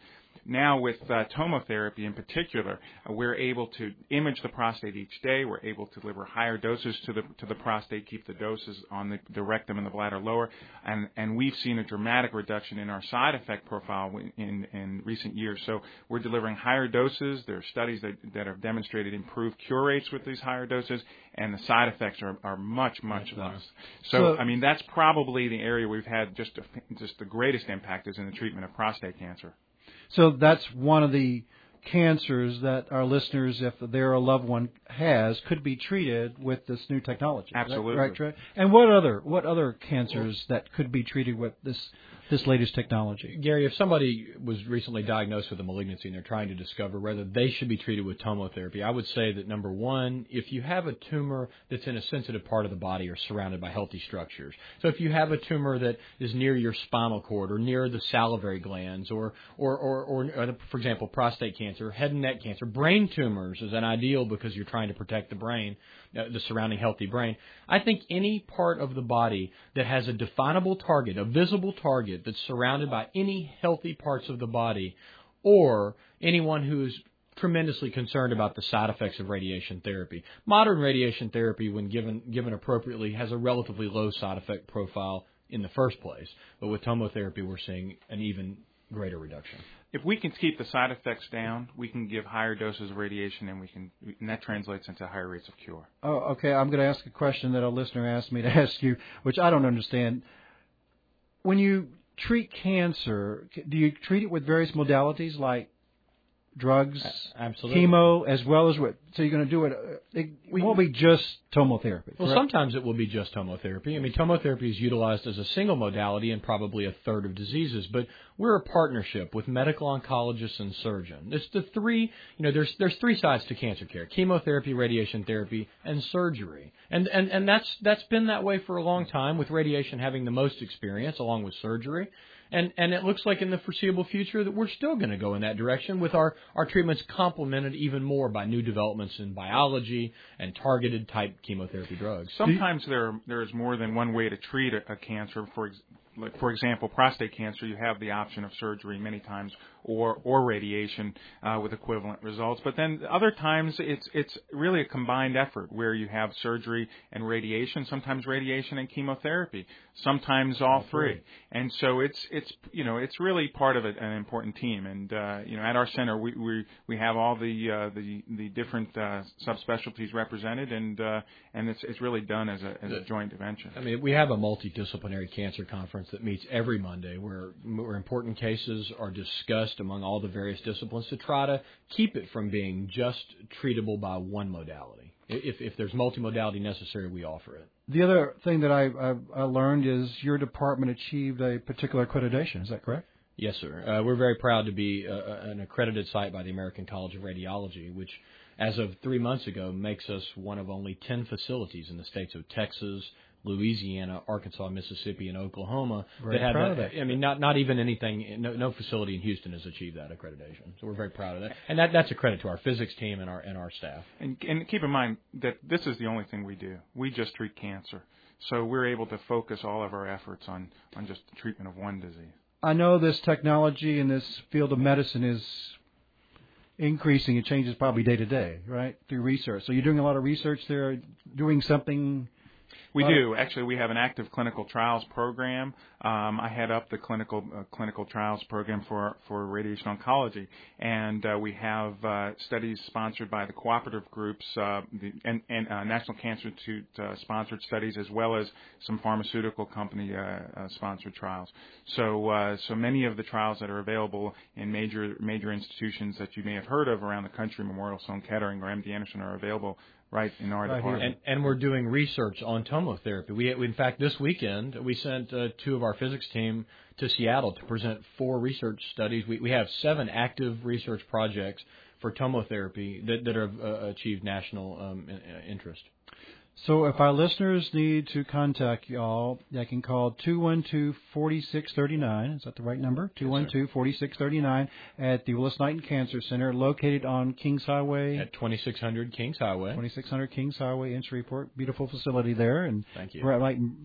Now with tomotherapy in particular, we're able to image the prostate each day. We're able to deliver higher doses to the prostate, keep the doses on the rectum and the bladder lower, and we've seen a dramatic reduction in our side effect profile in recent years. So we're delivering higher doses. There are studies that have demonstrated improved cure rates with these higher doses, and the side effects are much, much less. So, I mean, that's probably the area we've had just the greatest impact is in the treatment of prostate cancer. So that's one of the cancers that our listeners, if they're a loved one has, could be treated with this new technology. Absolutely. Right, Trey? And what other cancers that could be treated with this latest technology? Gary, if somebody was recently diagnosed with a malignancy and they're trying to discover whether they should be treated with tomotherapy, I would say that, number one, if you have a tumor that's in a sensitive part of the body or surrounded by healthy structures, so if you have a tumor that is near your spinal cord or near the salivary glands or for example, prostate cancer, head and neck cancer, brain tumors is an ideal because you're trying to protect the brain, the surrounding healthy brain. I think any part of the body that has a definable target, a visible target, that's surrounded by any healthy parts of the body, or anyone who is tremendously concerned about the side effects of radiation therapy. Modern radiation therapy, when given appropriately, has a relatively low side effect profile in the first place. But with tomotherapy, we're seeing an even greater reduction. If we can keep the side effects down, we can give higher doses of radiation, and that translates into higher rates of cure. Oh, okay. I'm going to ask a question that a listener asked me to ask you, which I don't understand. When you treat cancer, do you treat it with various modalities like drugs, absolutely, chemo, as well as what? So you're going to do it. It won't be just tomotherapy. Well, correct? Sometimes it will be just tomotherapy. I mean, tomotherapy is utilized as a single modality in probably a third of diseases, but we're a partnership with medical oncologists and surgeons. It's the three. You know, there's three sides to cancer care: chemotherapy, radiation therapy, and surgery. And that's been that way for a long time, with radiation having the most experience, along with surgery. And it looks like in the foreseeable future that we're still going to go in that direction, with our treatments complemented even more by new developments in biology and targeted type chemotherapy drugs. Sometimes there is more than one way to treat a cancer. For example, prostate cancer, you have the option of surgery many times or radiation with equivalent results. But then other times it's really a combined effort where you have surgery and radiation, sometimes radiation and chemotherapy, sometimes all three. And so it's really part of an important team. And at our center we have all the different subspecialties represented, and it's really done as a joint intervention. I mean, we have a multidisciplinary cancer conference that meets every Monday where important cases are discussed among all the various disciplines to try to keep it from being just treatable by one modality. If there's multimodality necessary, we offer it. The other thing that I learned is your department achieved a particular accreditation. Is that correct? Yes, sir. We're very proud to be an accredited site by the American College of Radiology, which as of 3 months ago makes us one of only 10 facilities in the states of Texas, Louisiana, Arkansas, Mississippi, and Oklahoma that have that. I mean, not even anything. No facility in Houston has achieved that accreditation. So we're very proud of that, and that's a credit to our physics team and our staff. And keep in mind that this is the only thing we do. We just treat cancer, so we're able to focus all of our efforts on just the treatment of one disease. I know this technology in this field of medicine is increasing. It changes probably day to day, right? Through research. So you're doing a lot of research there, doing something. We do. Actually, we have an active clinical trials program. I head up the clinical trials program for radiation oncology, and we have studies sponsored by the cooperative groups, and National Cancer Institute sponsored studies, as well as some pharmaceutical company sponsored trials. So many of the trials that are available in major institutions that you may have heard of around the country, Memorial Sloan Kettering or MD Anderson, are available right in our department. And we're doing research on tomotherapy. We in fact, this weekend, we sent two of our physics team to Seattle to present four research studies. We have seven active research projects for tomotherapy that have achieved national interest. So if our listeners need to contact y'all, they can call 212-4639. Is that the right number? 212-4639 at the Willis-Knighton Cancer Center, located on Kings Highway. At 2600 Kings Highway. 2600 Kings Highway in Shreveport. Beautiful facility there. And thank you.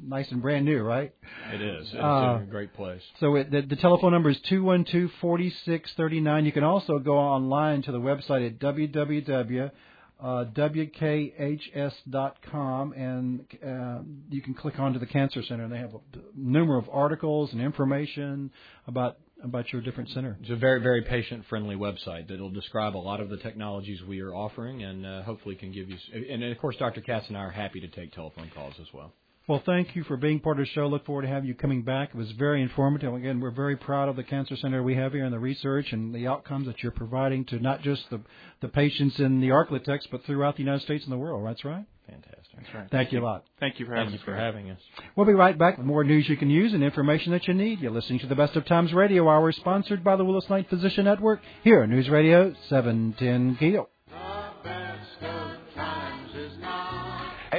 Nice and brand new, right? It is. It's a great place. So the telephone number is 212-4639. You can also go online to the website at www.wkhs.com, and you can click onto the Cancer Center, and they have a number of articles and information about your different center. It's a very, very patient-friendly website that will describe a lot of the technologies we are offering and hopefully can give you – and, of course, Dr. Katz and I are happy to take telephone calls as well. Well, thank you for being part of the show. Look forward to having you coming back. It was very informative. Again, we're very proud of the Cancer Center we have here and the research and the outcomes that you're providing to not just the patients in the Arklatex, but throughout the United States and the world. That's right? Fantastic. That's right. Thank you a lot. Thank you for having us. We'll be right back with more news you can use and information that you need. You're listening to the Best of Times Radio Hour, sponsored by the Willis-Knighton Physician Network, here on News Radio 710 KEEL.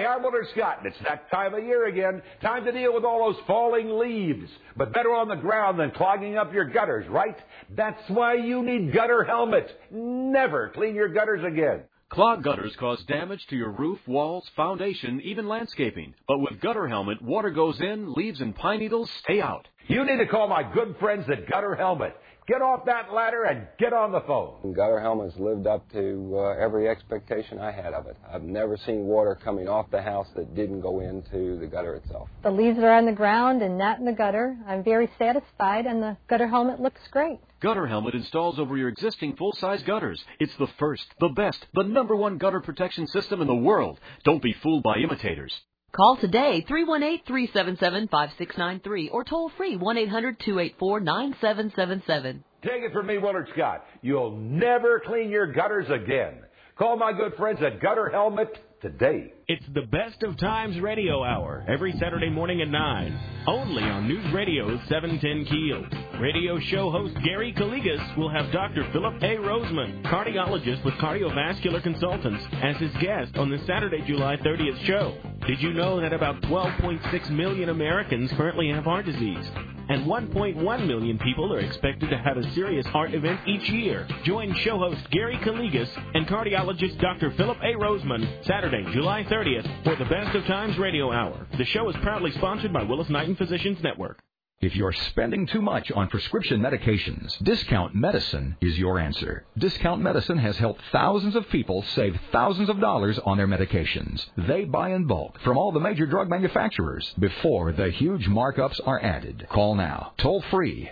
I'm Willard Scott, and it's that time of year again. Time to deal with all those falling leaves, but better on the ground than clogging up your gutters, right? That's why you need Gutter Helmet. Never clean your gutters again. Clogged gutters cause damage to your roof, walls, foundation, even landscaping. But with Gutter Helmet, water goes in, leaves and pine needles stay out. You need to call my good friends at Gutter Helmet. Get off that ladder and get on the phone. Gutter Helmet's lived up to every expectation I had of it. I've never seen water coming off the house that didn't go into the gutter itself. The leaves are on the ground and not in the gutter. I'm very satisfied, and the Gutter Helmet looks great. Gutter Helmet installs over your existing full-size gutters. It's the first, the best, the #1 gutter protection system in the world. Don't be fooled by imitators. Call today, 318-377-5693, or toll free, 1-800-284-9777. Take it from me, Willard Scott. You'll never clean your gutters again. Call my good friends at Gutter Helmet today. It's the Best of Times Radio Hour, every Saturday morning at 9, only on News Radio 710 KEEL. Radio show host Gary Calligas will have Dr. Philip A. Roseman, cardiologist with Cardiovascular Consultants, as his guest on the Saturday, July 30th show. Did you know that about 12.6 million Americans currently have heart disease? And 1.1 million people are expected to have a serious heart event each year. Join show host Gary Calligas and cardiologist Dr. Philip A. Roseman Saturday, July 30th for the Best of Times Radio Hour. The show is proudly sponsored by Willis-Knighton Physicians Network. If you're spending too much on prescription medications, Discount Medicine is your answer. Discount Medicine has helped thousands of people save thousands of dollars on their medications. They buy in bulk from all the major drug manufacturers before the huge markups are added. Call now, toll free,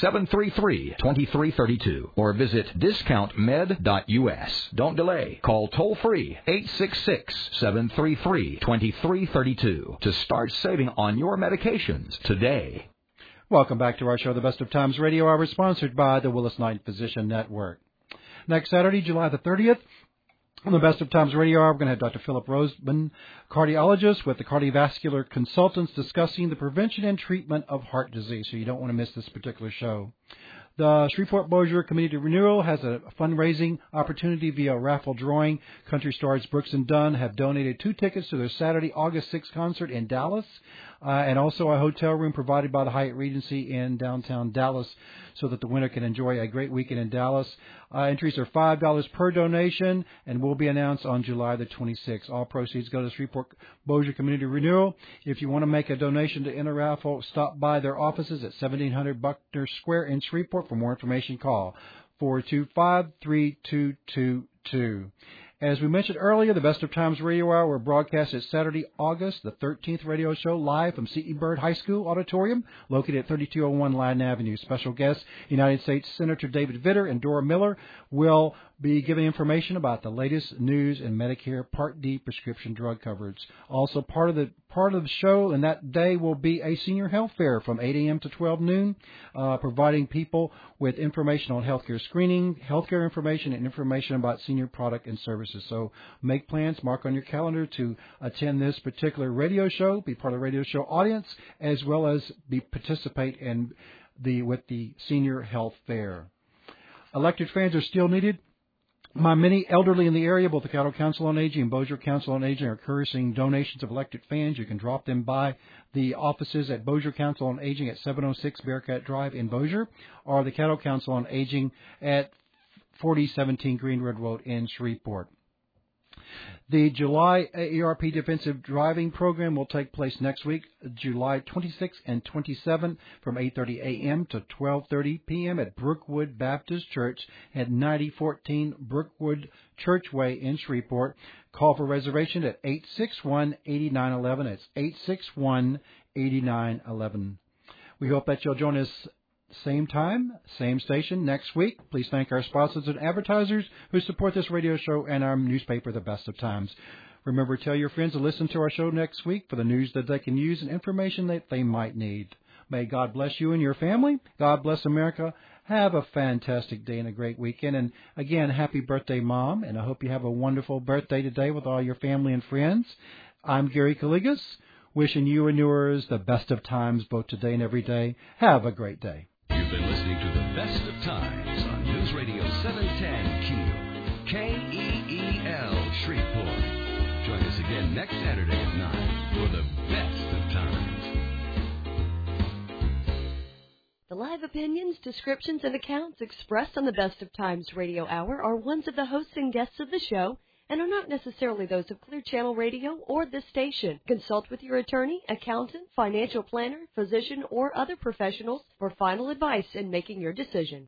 866-733-2332, or visit discountmed.us. Don't delay. Call toll free, 866-733-2332, to start saving on your medications today. Welcome back to our show, The Best of Times Radio Hour, sponsored by the Willis-Knighton Physician Network. Next Saturday, July the 30th, on the Best of Times Radio Hour, we're going to have Dr. Philip Roseman, cardiologist with the Cardiovascular Consultants, discussing the prevention and treatment of heart disease, so you don't want to miss this particular show. The Shreveport-Bossier Community Renewal has a fundraising opportunity via raffle drawing. Country stars Brooks and Dunn have donated 2 tickets to their Saturday, August 6th concert in Dallas, and also a hotel room provided by the Hyatt Regency in downtown Dallas, so that the winner can enjoy a great weekend in Dallas. Entries are $5 per donation and will be announced on July the 26th. All proceeds go to Shreveport-Bossier Community Renewal. If you want to make a donation to enter raffle, stop by their offices at 1700 Buckner Square in Shreveport. For more information, call 425-3222. As we mentioned earlier, the Best of Times Radio Hour will broadcast at Saturday, August the 13th radio show live from C.E. Byrd High School Auditorium, located at 3201 Lyon Avenue. Special guests, United States Senator David Vitter and Dora Miller, will be giving information about the latest news in Medicare Part D prescription drug coverage. Also, part of the show and that day will be a senior health fair from 8 a.m. to 12 noon, providing people with information on healthcare screening, healthcare information, and information about senior product and services. So make plans, mark on your calendar to attend this particular radio show, be part of the radio show audience, as well as participate in the senior health fair. Elected fans are still needed. Many elderly in the area, both the Caddo Council on Aging and Bossier Council on Aging, are encouraging donations of electric fans. You can drop them by the offices at Bossier Council on Aging at 706 Bearcat Drive in Bossier, or the Caddo Council on Aging at 4017 Greenwood Road in Shreveport. The July AARP Defensive Driving Program will take place next week, July 26 and 27, from 8:30 a.m. to 12:30 p.m. at Brookwood Baptist Church at 9014 Brookwood Churchway in Shreveport. Call for reservation at 861-8911. It's 861-8911. We hope that you'll join us same time, same station next week. Please thank our sponsors and advertisers who support this radio show and our newspaper, The Best of Times. Remember, tell your friends to listen to our show next week for the news that they can use and information that they might need. May God bless you and your family. God bless America. Have a fantastic day and a great weekend. And again, happy birthday, Mom. And I hope you have a wonderful birthday today with all your family and friends. I'm Gary Calligas, wishing you and yours the best of times both today and every day. Have a great day. You've been listening to The Best of Times on News Radio 710 KEEL, K-E-E-L, Shreveport. Join us again next Saturday at 9 for The Best of Times. The live opinions, descriptions, and accounts expressed on The Best of Times radio hour are ones of the hosts and guests of the show and are not necessarily those of Clear Channel Radio or this station. Consult with your attorney, accountant, financial planner, physician, or other professionals for final advice in making your decision.